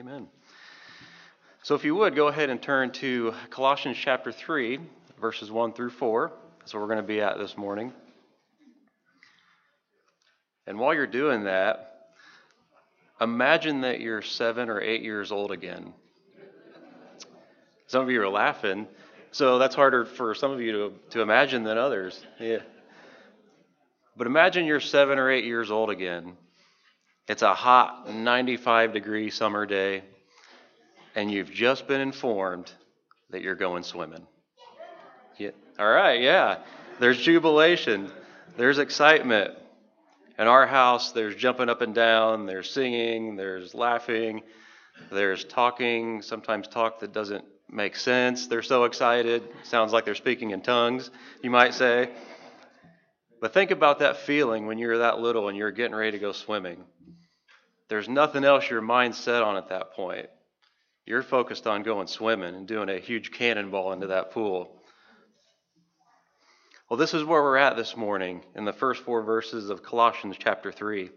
Amen. So if you would, go ahead and turn to Colossians chapter 3, verses 1 through 4. That's what we're going to be at this morning. And while you're doing that, imagine that you're 7 or 8 years old again. Some of you are laughing, so that's harder for some of you to imagine than others. Yeah. But imagine you're 7 or 8 years old again. It's a hot 95-degree summer day, and you've just been informed that you're going swimming. Yeah. All right, yeah. There's jubilation. There's excitement. In our house, there's jumping up and down. There's singing. There's laughing. There's talking, sometimes talk that doesn't make sense. They're so excited. Sounds like they're speaking in tongues, you might say. But think about that feeling when you're that little and you're getting ready to go swimming. There's nothing else your mind's set on at that point. You're focused on going swimming and doing a huge cannonball into that pool. Well, this is where we're at this morning in the first four verses of Colossians chapter 3.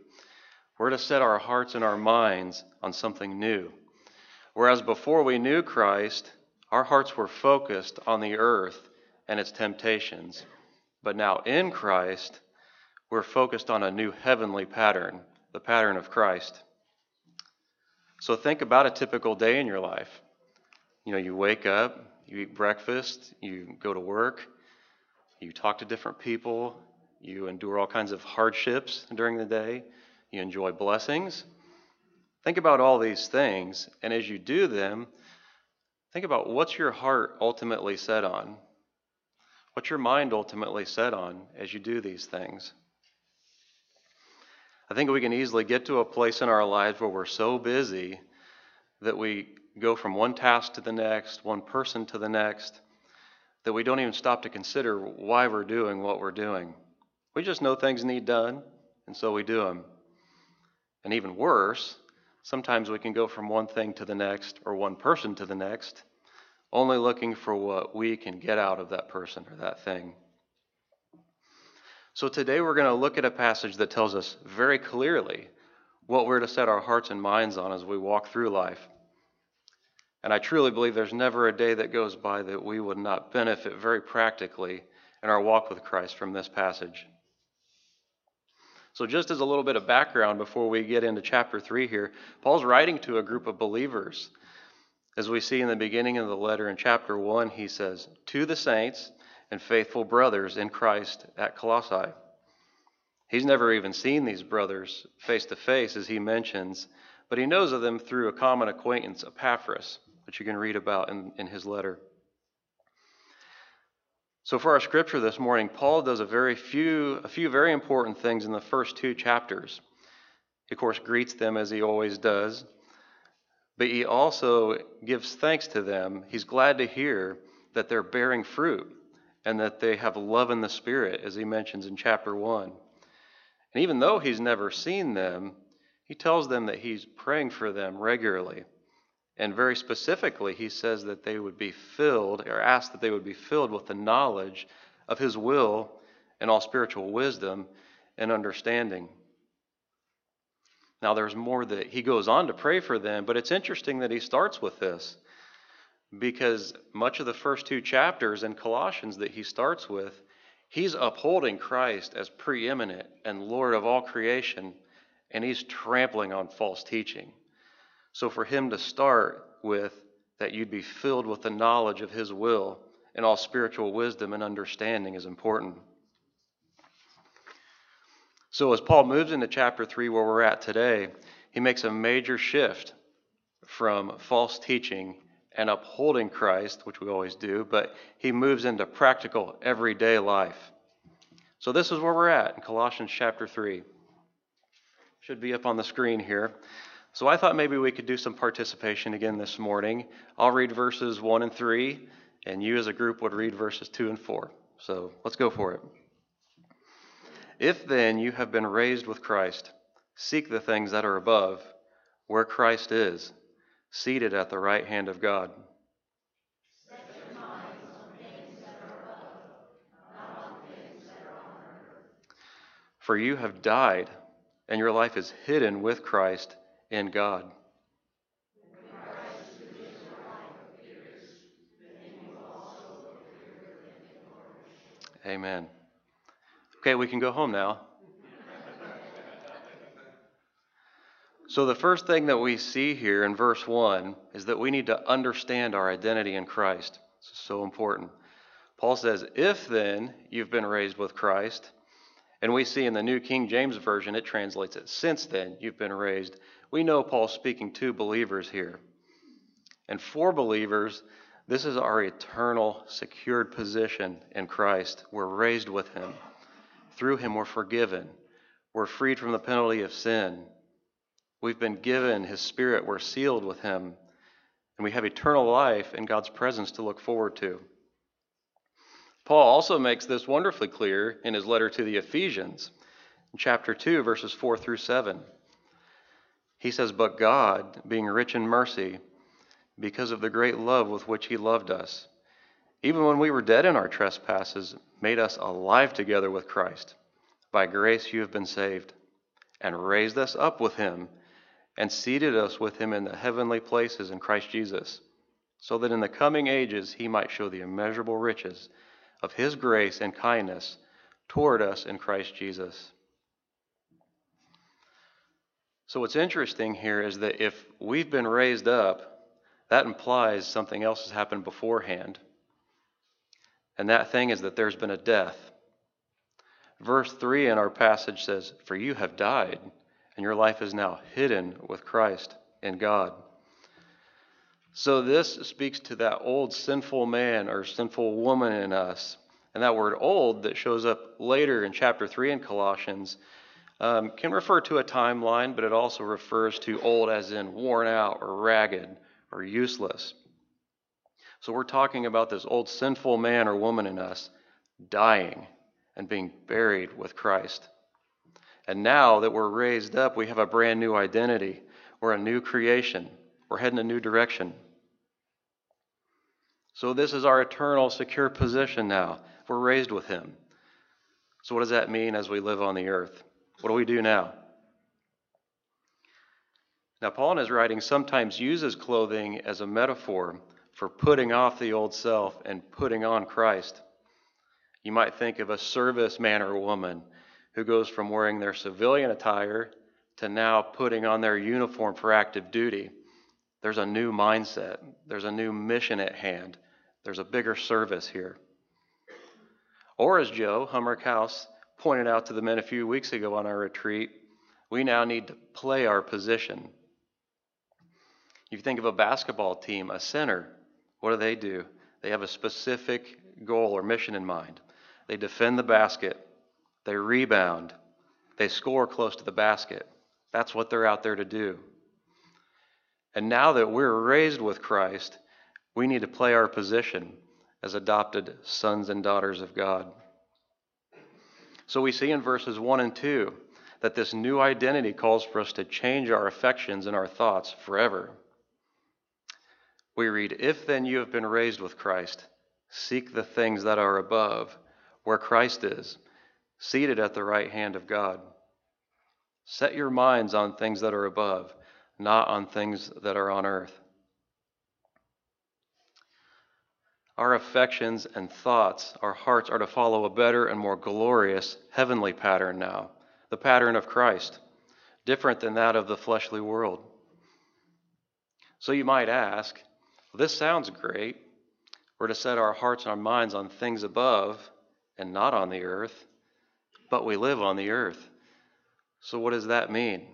We're to set our hearts and our minds on something new. Whereas before we knew Christ, our hearts were focused on the earth and its temptations. But now in Christ, we're focused on a new heavenly pattern, the pattern of Christ. So think about a typical day in your life. You know, you wake up, you eat breakfast, you go to work, you talk to different people, you endure all kinds of hardships during the day, you enjoy blessings. Think about all these things, and as you do them, think about what's your heart ultimately set on? What's your mind ultimately set on as you do these things? I think we can easily get to a place in our lives where we're so busy that we go from one task to the next, one person to the next, that we don't even stop to consider why we're doing what we're doing. We just know things need done, and so we do them. And even worse, sometimes we can go from one thing to the next or one person to the next, only looking for what we can get out of that person or that thing. So today we're going to look at a passage that tells us very clearly what we're to set our hearts and minds on as we walk through life. And I truly believe there's never a day that goes by that we would not benefit very practically in our walk with Christ from this passage. So just as a little bit of background before we get into chapter 3 here, Paul's writing to a group of believers. As we see in the beginning of the letter in chapter 1, he says, "To the saints and faithful brothers in Christ at Colossae." He's never even seen these brothers face to face, as he mentions, but he knows of them through a common acquaintance, Epaphras, which you can read about in his letter. So for our scripture this morning, Paul does a few very important things in the first two chapters. He, of course, greets them as he always does, but he also gives thanks to them. He's glad to hear that they're bearing fruit and that they have love in the Spirit, as he mentions in chapter 1. And even though he's never seen them, he tells them that he's praying for them regularly. And very specifically, he says that they would be filled, or asked that they would be filled with the knowledge of his will and all spiritual wisdom and understanding. Now, there's more that he goes on to pray for them, but it's interesting that he starts with this, because much of the first two chapters in Colossians that he starts with, he's upholding Christ as preeminent and Lord of all creation, and he's trampling on false teaching. So for him to start with that you'd be filled with the knowledge of his will and all spiritual wisdom and understanding is important. So as Paul moves into chapter 3 where we're at today, he makes a major shift from false teaching and upholding Christ, which we always do, but he moves into practical everyday life. So this is where we're at in Colossians chapter 3. Should be up on the screen here. So I thought maybe we could do some participation again this morning. I'll read verses 1 and 3, and you as a group would read verses 2 and 4. So let's go for it. "If then you have been raised with Christ, seek the things that are above, where Christ is, seated at the right hand of God." Set your minds on things that are above, not on things that are on earth. "For you have died, and your life is hidden with Christ in God." Amen. Okay, we can go home now. So the first thing that we see here in verse 1 is that we need to understand our identity in Christ. This is so important. Paul says, if then you've been raised with Christ, and we see in the New King James Version, it translates it, since then you've been raised. We know Paul's speaking to believers here. And for believers, this is our eternal secured position in Christ. We're raised with him. Through him we're forgiven. We're freed from the penalty of sin. We've been given his Spirit. We're sealed with him. And we have eternal life in God's presence to look forward to. Paul also makes this wonderfully clear in his letter to the Ephesians, in chapter 2, verses 4 through 7. He says, but God, being rich in mercy, because of the great love with which he loved us, even when we were dead in our trespasses, made us alive together with Christ. By grace you have been saved, and raised us up with him, and seated us with him in the heavenly places in Christ Jesus, so that in the coming ages he might show the immeasurable riches of his grace and kindness toward us in Christ Jesus. So what's interesting here is that if we've been raised up, that implies something else has happened beforehand. And that thing is that there's been a death. Verse 3 in our passage says, for you have died, and your life is now hidden with Christ in God. So this speaks to that old sinful man or sinful woman in us. And that word old that shows up later in chapter 3 in Colossians can refer to a timeline, but it also refers to old as in worn out or ragged or useless. So we're talking about this old sinful man or woman in us dying and being buried with Christ. And now that we're raised up, we have a brand new identity. We're a new creation. We're heading a new direction. So this is our eternal, secure position now. We're raised with him. So what does that mean as we live on the earth? What do we do now? Now, Paul in his writings sometimes uses clothing as a metaphor for putting off the old self and putting on Christ. You might think of a service man or woman who goes from wearing their civilian attire to now putting on their uniform for active duty. There's a new mindset. There's a new mission at hand. There's a bigger service here. Or as Joe Hummerkaus pointed out to the men a few weeks ago on our retreat, we now need to play our position. You think of a basketball team, a center. What do? They have a specific goal or mission in mind. They defend the basket. They rebound. They score close to the basket. That's what they're out there to do. And now that we're raised with Christ, we need to play our position as adopted sons and daughters of God. So we see in verses 1 and 2 that this new identity calls for us to change our affections and our thoughts forever. We read, if then you have been raised with Christ, seek the things that are above, where Christ is, seated at the right hand of God. Set your minds on things that are above, not on things that are on earth. Our affections and thoughts, our hearts are to follow a better and more glorious heavenly pattern now, the pattern of Christ, different than that of the fleshly world. So you might ask, well, this sounds great. We're to set our hearts and our minds on things above and not on the earth, but we live on the earth. So what does that mean?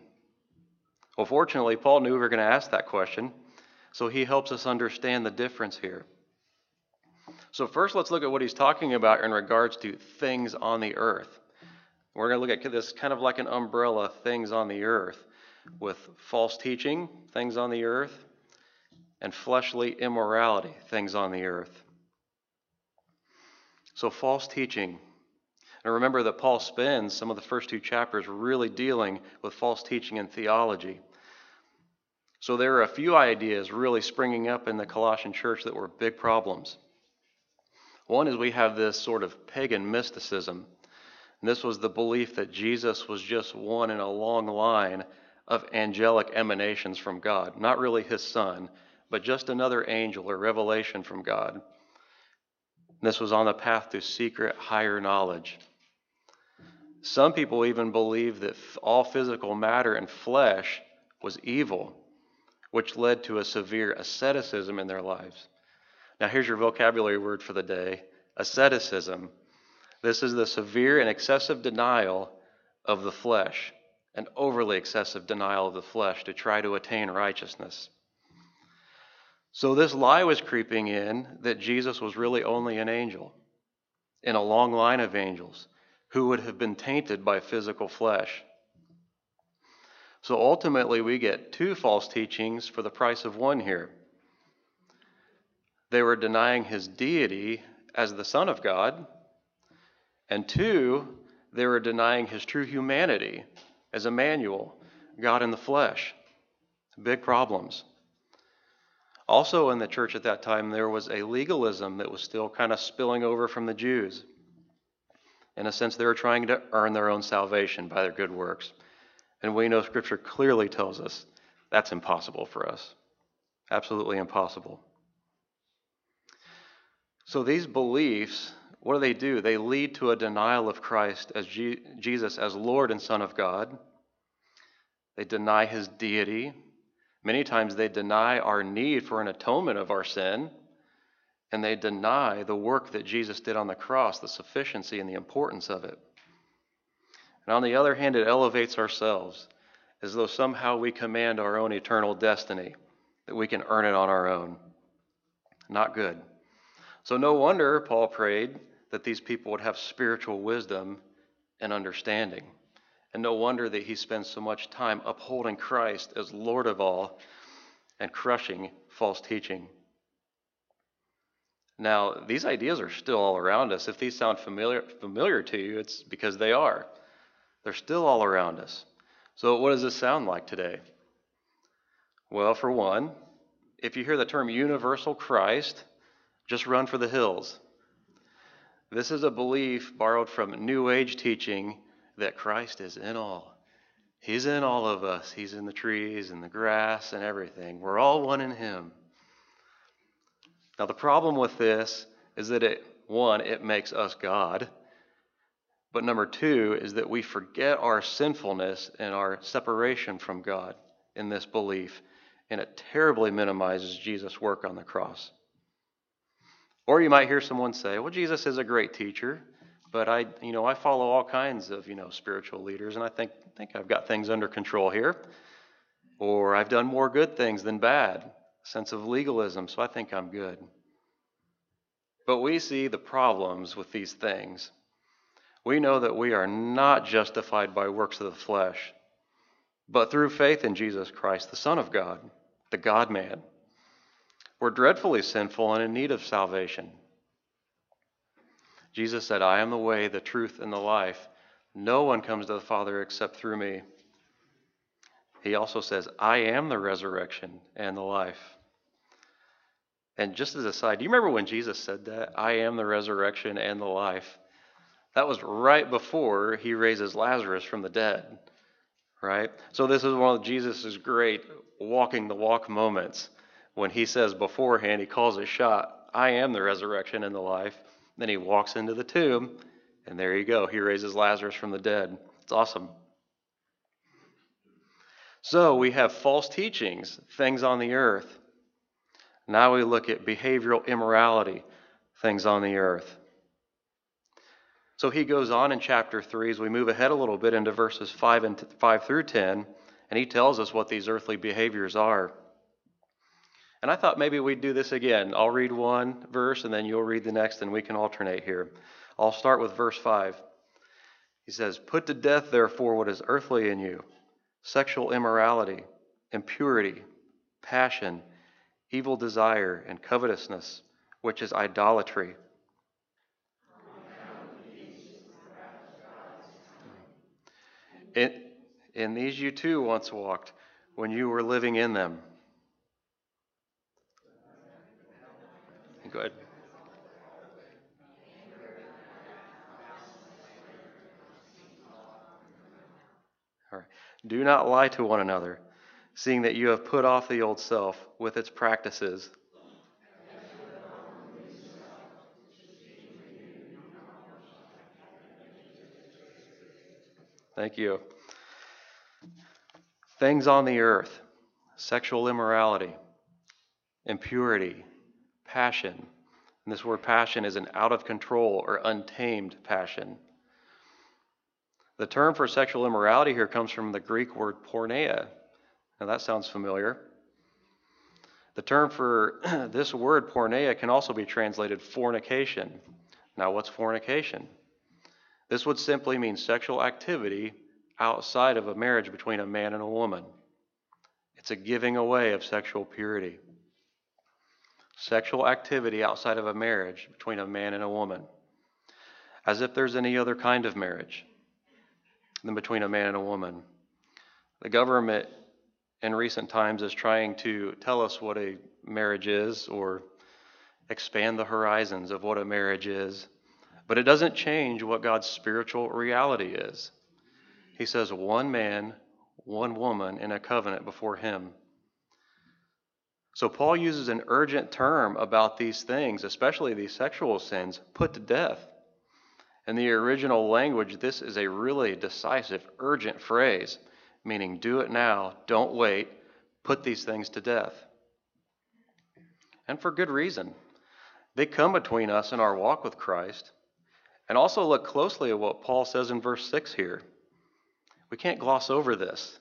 Well, fortunately, Paul knew we were going to ask that question, so he helps us understand the difference here. So first, let's look at what he's talking about in regards to things on the earth. We're going to look at this kind of like an umbrella, things on the earth, with false teaching, things on the earth, and fleshly immorality, things on the earth. So false teaching. And remember that Paul spends some of the first two chapters really dealing with false teaching and theology. So there are a few ideas really springing up in the Colossian church that were big problems. One is we have this sort of pagan mysticism. And this was the belief that Jesus was just one in a long line of angelic emanations from God. Not really his son, but just another angel or revelation from God. This was on the path to secret higher knowledge. Some people even believe that all physical matter and flesh was evil, which led to a severe asceticism in their lives. Now here's your vocabulary word for the day, asceticism. This is the severe and excessive denial of the flesh, an overly excessive denial of the flesh to try to attain righteousness. So this lie was creeping in that Jesus was really only an angel in a long line of angels who would have been tainted by physical flesh. So ultimately we get two false teachings for the price of one here. They were denying his deity as the Son of God, and two, they were denying his true humanity as Emmanuel, God in the flesh. Big problems. Also in the church at that time, there was a legalism that was still kind of spilling over from the Jews. In a sense, they were trying to earn their own salvation by their good works. And we know Scripture clearly tells us that's impossible for us. Absolutely impossible. So these beliefs, what do? They lead to a denial of Christ as Jesus as Lord and Son of God. They deny his deity. Many times they deny our need for an atonement of our sin, and they deny the work that Jesus did on the cross, the sufficiency and the importance of it. And on the other hand, it elevates ourselves as though somehow we command our own eternal destiny, that we can earn it on our own. Not good. So no wonder Paul prayed that these people would have spiritual wisdom and understanding. And no wonder that he spends so much time upholding Christ as Lord of all and crushing false teaching. Now, these ideas are still all around us. If these sound familiar to you, it's because they are. They're still all around us. So what does this sound like today? Well, for one, if you hear the term universal Christ, just run for the hills. This is a belief borrowed from New Age teaching that Christ is in all. He's in all of us. He's in the trees and the grass and everything. We're all one in him. Now the problem with this is that it makes us God. But number two is that we forget our sinfulness and our separation from God in this belief. And it terribly minimizes Jesus' work on the cross. Or you might hear someone say, well, Jesus is a great teacher, but I follow all kinds of, spiritual leaders, and I think I've got things under control here. Or I've done more good things than bad. Sense of legalism, so I think I'm good. But we see the problems with these things. We know that we are not justified by works of the flesh, but through faith in Jesus Christ, the Son of God, the God-man. We're dreadfully sinful and in need of salvation. Jesus said, I am the way, the truth, and the life. No one comes to the Father except through me. He also says, I am the resurrection and the life. And just as a side, do you remember when Jesus said that? I am the resurrection and the life. That was right before he raises Lazarus from the dead, right? So this is one of Jesus' great walking the walk moments when he says beforehand, he calls his shot, I am the resurrection and the life. Then he walks into the tomb, and there you go. He raises Lazarus from the dead. It's awesome. So we have false teachings, things on the earth. Now we look at behavioral immorality, things on the earth. So he goes on in chapter 3 as we move ahead a little bit into verses 5 through 10, and he tells us what these earthly behaviors are. And I thought maybe we'd do this again. I'll read one verse, and then you'll read the next, and we can alternate here. I'll start with verse 5. He says, Put to death, therefore, what is earthly in you, sexual immorality, impurity, passion, evil desire, and covetousness, which is idolatry. In these you too once walked, when you were living in them. Good. All right. Do not lie to one another, seeing that you have put off the old self with its practices. Thank you. Things on the earth: sexual immorality, impurity, passion. And this word passion is an out of control or untamed passion. The term for sexual immorality here comes from the Greek word porneia. Now that sounds familiar. The term for this word, porneia, can also be translated fornication. Now, what's fornication? This would simply mean sexual activity outside of a marriage between a man and a woman. It's a giving away of sexual purity. Sexual activity outside of a marriage between a man and a woman. As if there's any other kind of marriage than between a man and a woman. The government in recent times is trying to tell us what a marriage is or expand the horizons of what a marriage is. But it doesn't change what God's spiritual reality is. He says one man, one woman in a covenant before him. So Paul uses an urgent term about these things, especially these sexual sins, put to death. In the original language, this is a really decisive, urgent phrase, meaning do it now, don't wait, put these things to death. And for good reason. They come between us in our walk with Christ. And also look closely at what Paul says in verse 6 here. We can't gloss over this.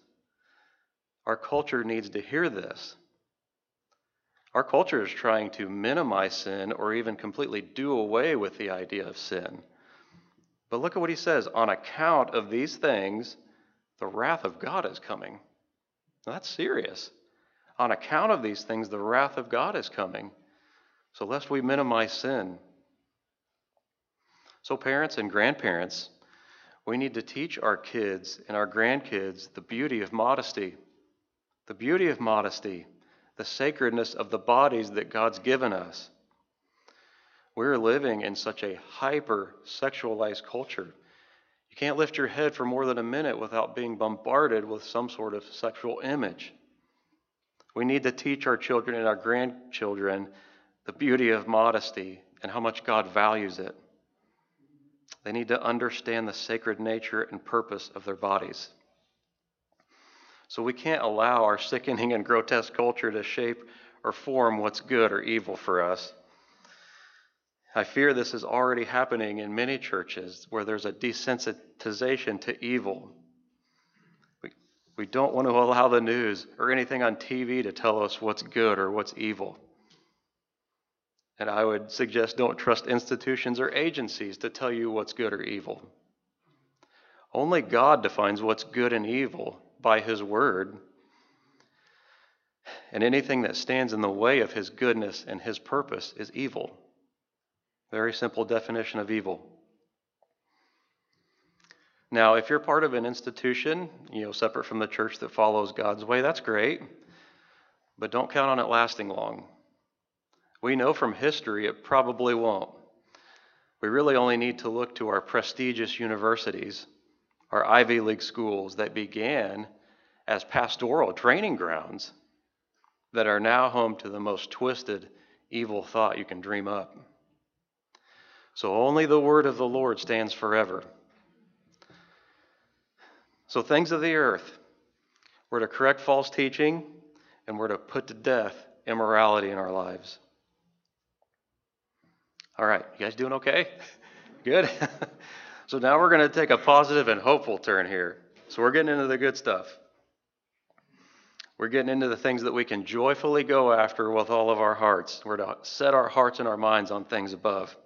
Our culture needs to hear this. Our culture is trying to minimize sin or even completely do away with the idea of sin. But look at what he says. On account of these things, the wrath of God is coming. Now, that's serious. On account of these things, the wrath of God is coming. So lest we minimize sin. So parents and grandparents, we need to teach our kids and our grandkids the beauty of modesty. The beauty of modesty. The sacredness of the bodies that God's given us. We're living in such a hyper-sexualized culture. You can't lift your head for more than a minute without being bombarded with some sort of sexual image. We need to teach our children and our grandchildren the beauty of modesty and how much God values it. They need to understand the sacred nature and purpose of their bodies. So we can't allow our sickening and grotesque culture to shape or form what's good or evil for us. I fear this is already happening in many churches where there's a desensitization to evil. We don't want to allow the news or anything on TV to tell us what's good or what's evil. And I would suggest don't trust institutions or agencies to tell you what's good or evil. Only God defines what's good and evil by his word. And anything that stands in the way of his goodness and his purpose is evil. Very simple definition of evil. Now, if you're part of an institution, separate from the church that follows God's way, that's great. But don't count on it lasting long. We know from history it probably won't. We really only need to look to our prestigious universities, our Ivy League schools that began as pastoral training grounds that are now home to the most twisted, evil thought you can dream up. So only the word of the Lord stands forever. So things of the earth, we're to correct false teaching, and we're to put to death immorality in our lives. All right, you guys doing okay? Good? So now we're going to take a positive and hopeful turn here. So we're getting into the good stuff. We're getting into the things that we can joyfully go after with all of our hearts. We're to set our hearts and our minds on things above.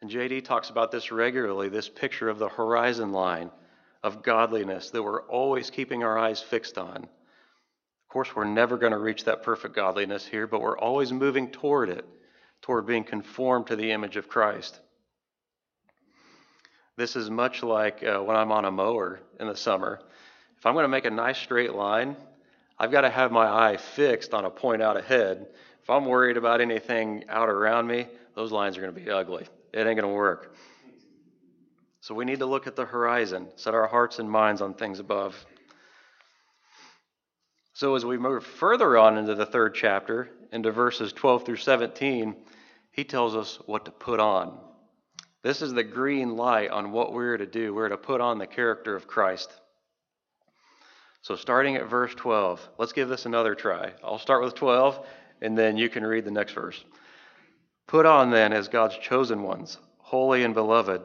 And J.D. talks about this regularly, this picture of the horizon line of godliness that we're always keeping our eyes fixed on. Of course, we're never going to reach that perfect godliness here, but we're always moving toward it, toward being conformed to the image of Christ. This is much like when I'm on a mower in the summer. If I'm going to make a nice straight line, I've got to have my eye fixed on a point out ahead. If I'm worried about anything out around me, those lines are going to be ugly. It ain't going to work. So we need to look at the horizon, set our hearts and minds on things above. So as we move further on into the third chapter, into verses 12 through 17, he tells us what to put on. This is the green light on what we're to do. We're to put on the character of Christ. So starting at verse 12, let's give this another try. I'll start with 12, and then you can read the next verse. Put on then as God's chosen ones, holy and beloved,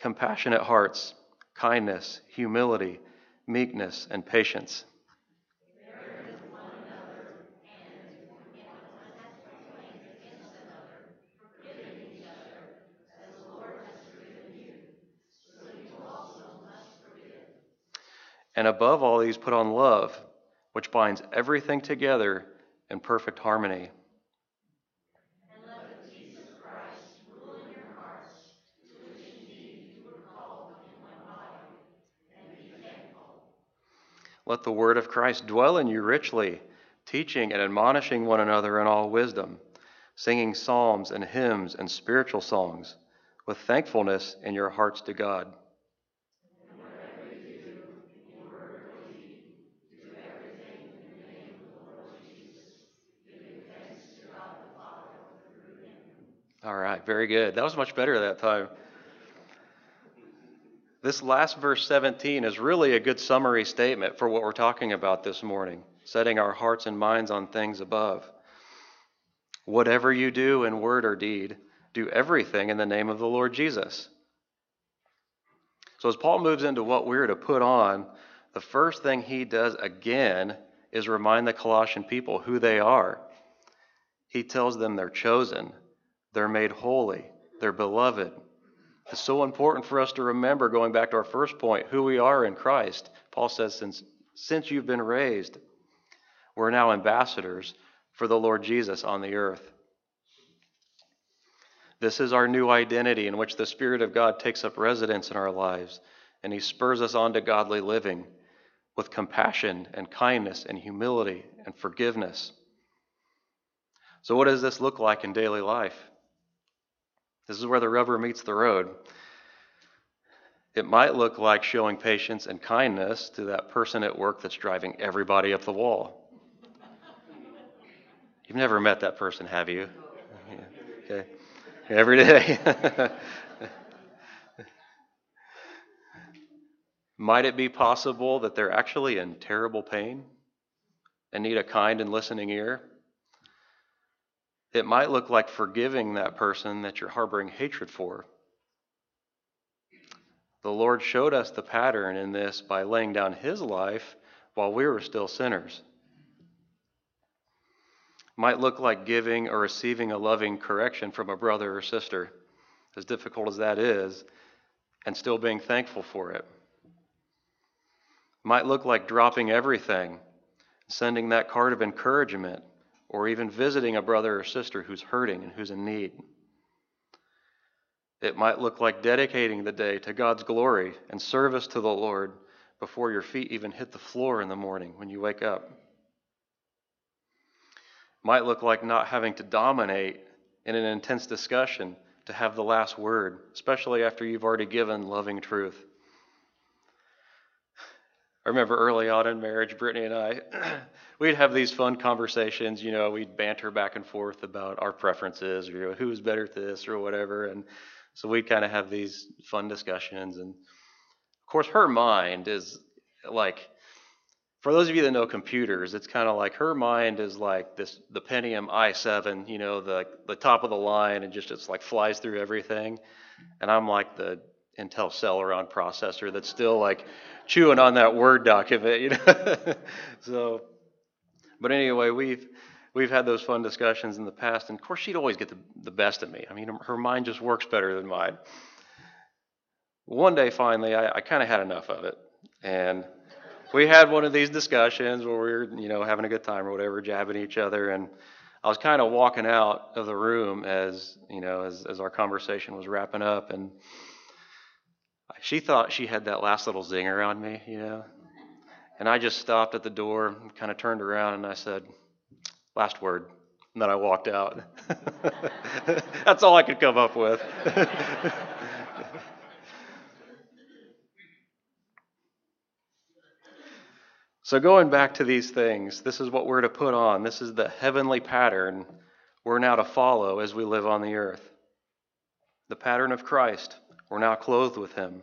compassionate hearts, kindness, humility, meekness, and patience. And above all these, put on love, which binds everything together in perfect harmony. And let the peace of Christ rule in your hearts, to which indeed you were called in one body, and be thankful. Let the word of Christ dwell in you richly, teaching and admonishing one another in all wisdom, singing psalms and hymns and spiritual songs, with thankfulness in your hearts to God. All right, very good. That was much better that time. This last verse 17 is really a good summary statement for what we're talking about this morning, setting our hearts and minds on things above. Whatever you do in word or deed, do everything in the name of the Lord Jesus. So as Paul moves into what we're to put on, the first thing he does again is remind the Colossian people who they are. He tells them they're chosen. They're made holy. They're beloved. It's so important for us to remember, going back to our first point, who we are in Christ. Paul says, since you've been raised, we're now ambassadors for the Lord Jesus on the earth. This is our new identity in which the Spirit of God takes up residence in our lives, and he spurs us on to godly living with compassion and kindness and humility and forgiveness. So what does this look like in daily life? This is where the rubber meets the road. It might look like showing patience and kindness to that person at work that's driving everybody up the wall. You've never met that person, have you? Yeah. Okay. Every day. Might it be possible that they're actually in terrible pain and need a kind and listening ear? It might look like forgiving that person that you're harboring hatred for. The Lord showed us the pattern in this by laying down his life while we were still sinners. It might look like giving or receiving a loving correction from a brother or sister, as difficult as that is, and still being thankful for it. It might look like dropping everything, sending that card of encouragement, or even visiting a brother or sister who's hurting and who's in need. It might look like dedicating the day to God's glory and service to the Lord before your feet even hit the floor in the morning when you wake up. It might look like not having to dominate in an intense discussion to have the last word, especially after you've already given loving truth. I remember early on in marriage, Brittany and I, we'd have these fun conversations, you know, we'd banter back and forth about our preferences or, you know, who's better at this or whatever. And so we'd kind of have these fun discussions. And of course, her mind is like, for those of you that know computers, it's kind of like her mind is like this, the Pentium i7, you know, the top of the line, and just it's like flies through everything. And I'm like the Intel Celeron processor that's still like chewing on that Word document, you know. So, but anyway, we've had those fun discussions in the past, and of course she'd always get the best of me. I mean, her mind just works better than mine. One day, finally, I kind of had enough of it, and we had one of these discussions where we were, you know, having a good time or whatever, jabbing each other, and I was kind of walking out of the room as, you know, as our conversation was wrapping up, and she thought she had that last little zinger on me, you know. And I just stopped at the door, kind of turned around, and I said, last word. And then I walked out. That's all I could come up with. So going back to these things, this is what we're to put on. This is the heavenly pattern we're now to follow as we live on the earth. the pattern of Christ. We're now clothed with him.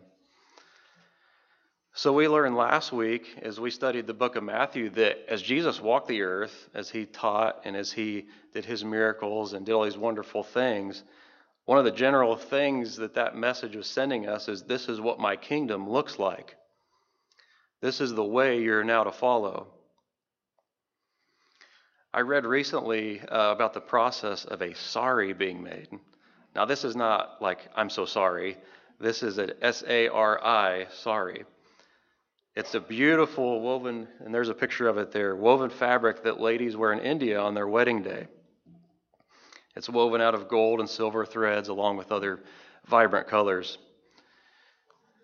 So we learned last week as we studied the book of Matthew that as Jesus walked the earth, as he taught and as he did his miracles and did all these wonderful things, one of the general things that that message was sending us is this is what my kingdom looks like. This is the way you're now to follow. I read recently about the process of a sari being made. Now this is not like I'm so sorry. This is an S-A-R-I, sari. It's a beautiful woven, and there's a picture of it there, woven fabric that ladies wear in India on their wedding day. It's woven out of gold and silver threads along with other vibrant colors.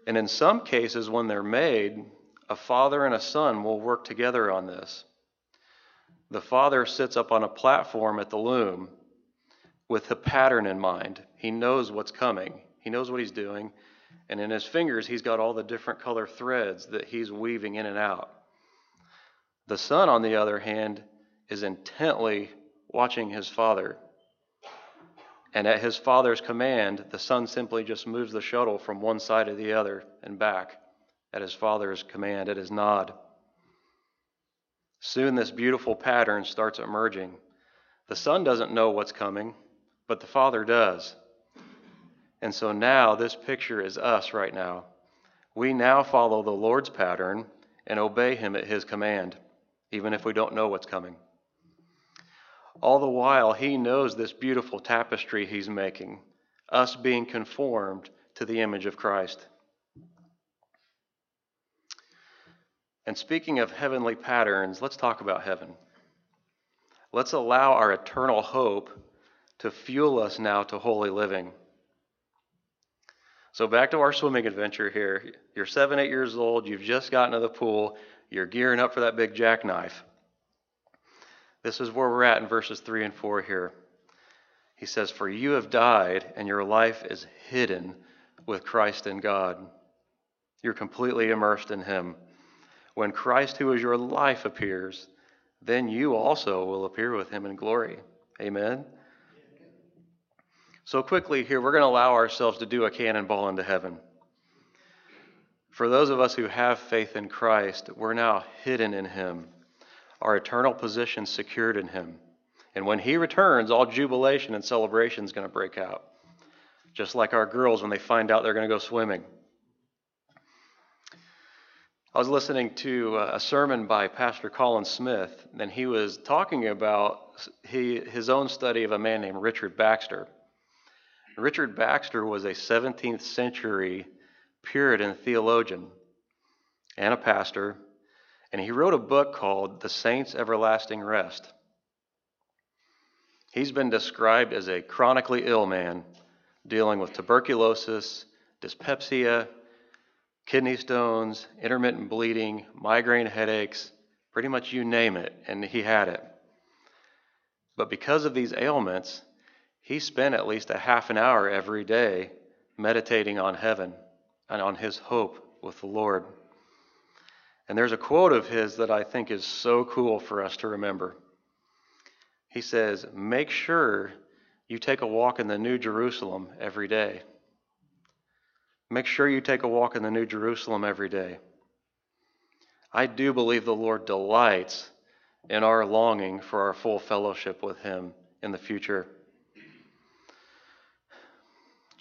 And in some cases, when they're made, a father and a son will work together on this. The father sits up on a platform at the loom with the pattern in mind. He knows what's coming. He knows what he's doing. And in his fingers, he's got all the different color threads that he's weaving in and out. The son, on the other hand, is intently watching his father. And at his father's command, the son simply just moves the shuttle from one side to the other and back at his father's command, at his nod. Soon this beautiful pattern starts emerging. The son doesn't know what's coming, but the father does. And so now this picture is us right now. We now follow the Lord's pattern and obey him at his command, even if we don't know what's coming. All the while, he knows this beautiful tapestry he's making, us being conformed to the image of Christ. And speaking of heavenly patterns, let's talk about heaven. Let's allow our eternal hope to fuel us now to holy living. So back to our swimming adventure here. You're 7, 8 years old. You've just gotten to the pool. You're gearing up for that big jackknife. This is where we're at in verses 3 and 4 here. He says, "For you have died, and your life is hidden with Christ in God." You're completely immersed in him. "When Christ, who is your life, appears, then you also will appear with him in glory." Amen? So quickly here, we're going to allow ourselves to do a cannonball into heaven. For those of us who have faith in Christ, we're now hidden in him. Our eternal position secured in him. And when he returns, all jubilation and celebration is going to break out. Just like our girls when they find out they're going to go swimming. I was listening to a sermon by Pastor Colin Smith, and he was talking about his own study of a man named Richard Baxter. Richard Baxter was a 17th century Puritan theologian and a pastor, and he wrote a book called The Saints' Everlasting Rest. He's been described as a chronically ill man dealing with tuberculosis, dyspepsia, kidney stones, intermittent bleeding, migraine headaches, pretty much you name it, and he had it. But because of these ailments, he spent at least a half an hour every day meditating on heaven and on his hope with the Lord. And there's a quote of his that I think is so cool for us to remember. He says, "Make sure you take a walk in the New Jerusalem every day." Make sure you take a walk in the New Jerusalem every day. I do believe the Lord delights in our longing for our full fellowship with him in the future.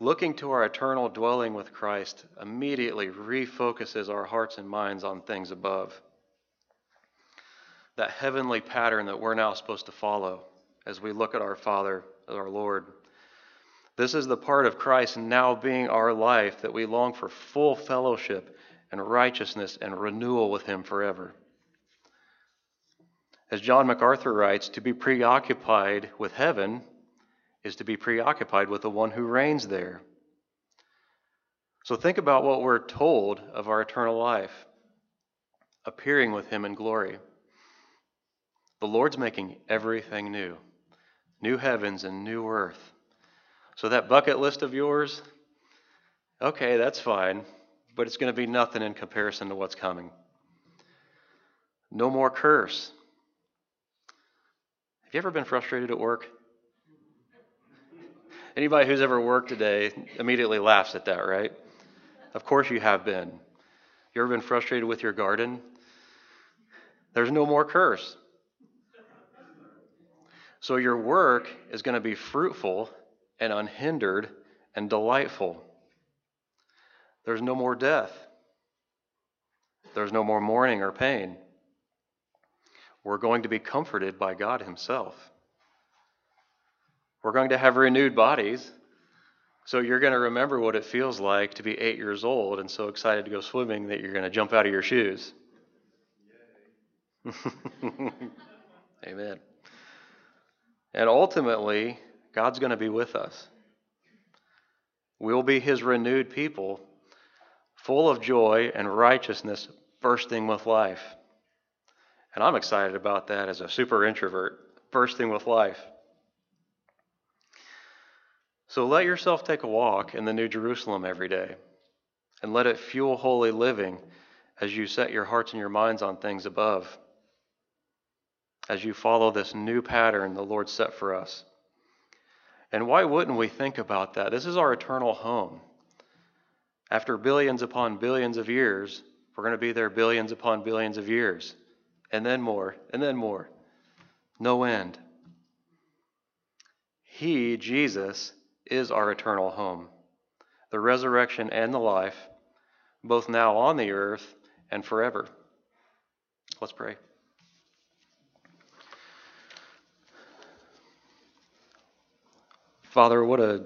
Looking to our eternal dwelling with Christ immediately refocuses our hearts and minds on things above. That heavenly pattern that we're now supposed to follow as we look at our Father, our Lord. This is the part of Christ now being our life that we long for full fellowship and righteousness and renewal with him forever. As John MacArthur writes, "To be preoccupied with heaven is to be preoccupied with the one who reigns there." So think about what we're told of our eternal life, appearing with him in glory. The Lord's making everything new, new heavens and new earth. So that bucket list of yours, okay, that's fine, but it's going to be nothing in comparison to what's coming. No more curse. Have you ever been frustrated at work? Anybody who's ever worked today immediately laughs at that, right? Of course you have been. You ever been frustrated with your garden? There's no more curse. So your work is going to be fruitful and unhindered and delightful. There's no more death. There's no more mourning or pain. We're going to be comforted by God himself. We're going to have renewed bodies. So you're going to remember what it feels like to be 8 years old and so excited to go swimming that you're going to jump out of your shoes. Amen. And ultimately, God's going to be with us. We'll be his renewed people, full of joy and righteousness, bursting with life. And I'm excited about that as a super introvert, bursting with life. So let yourself take a walk in the New Jerusalem every day, and let it fuel holy living as you set your hearts and your minds on things above, as you follow this new pattern the Lord set for us. And why wouldn't we think about that? This is our eternal home. After billions upon billions of years, we're going to be there billions upon billions of years, and then more, and then more. No end. He, Jesus, is our eternal home, the resurrection and the life, both now on the earth and forever. Let's pray. Father, what a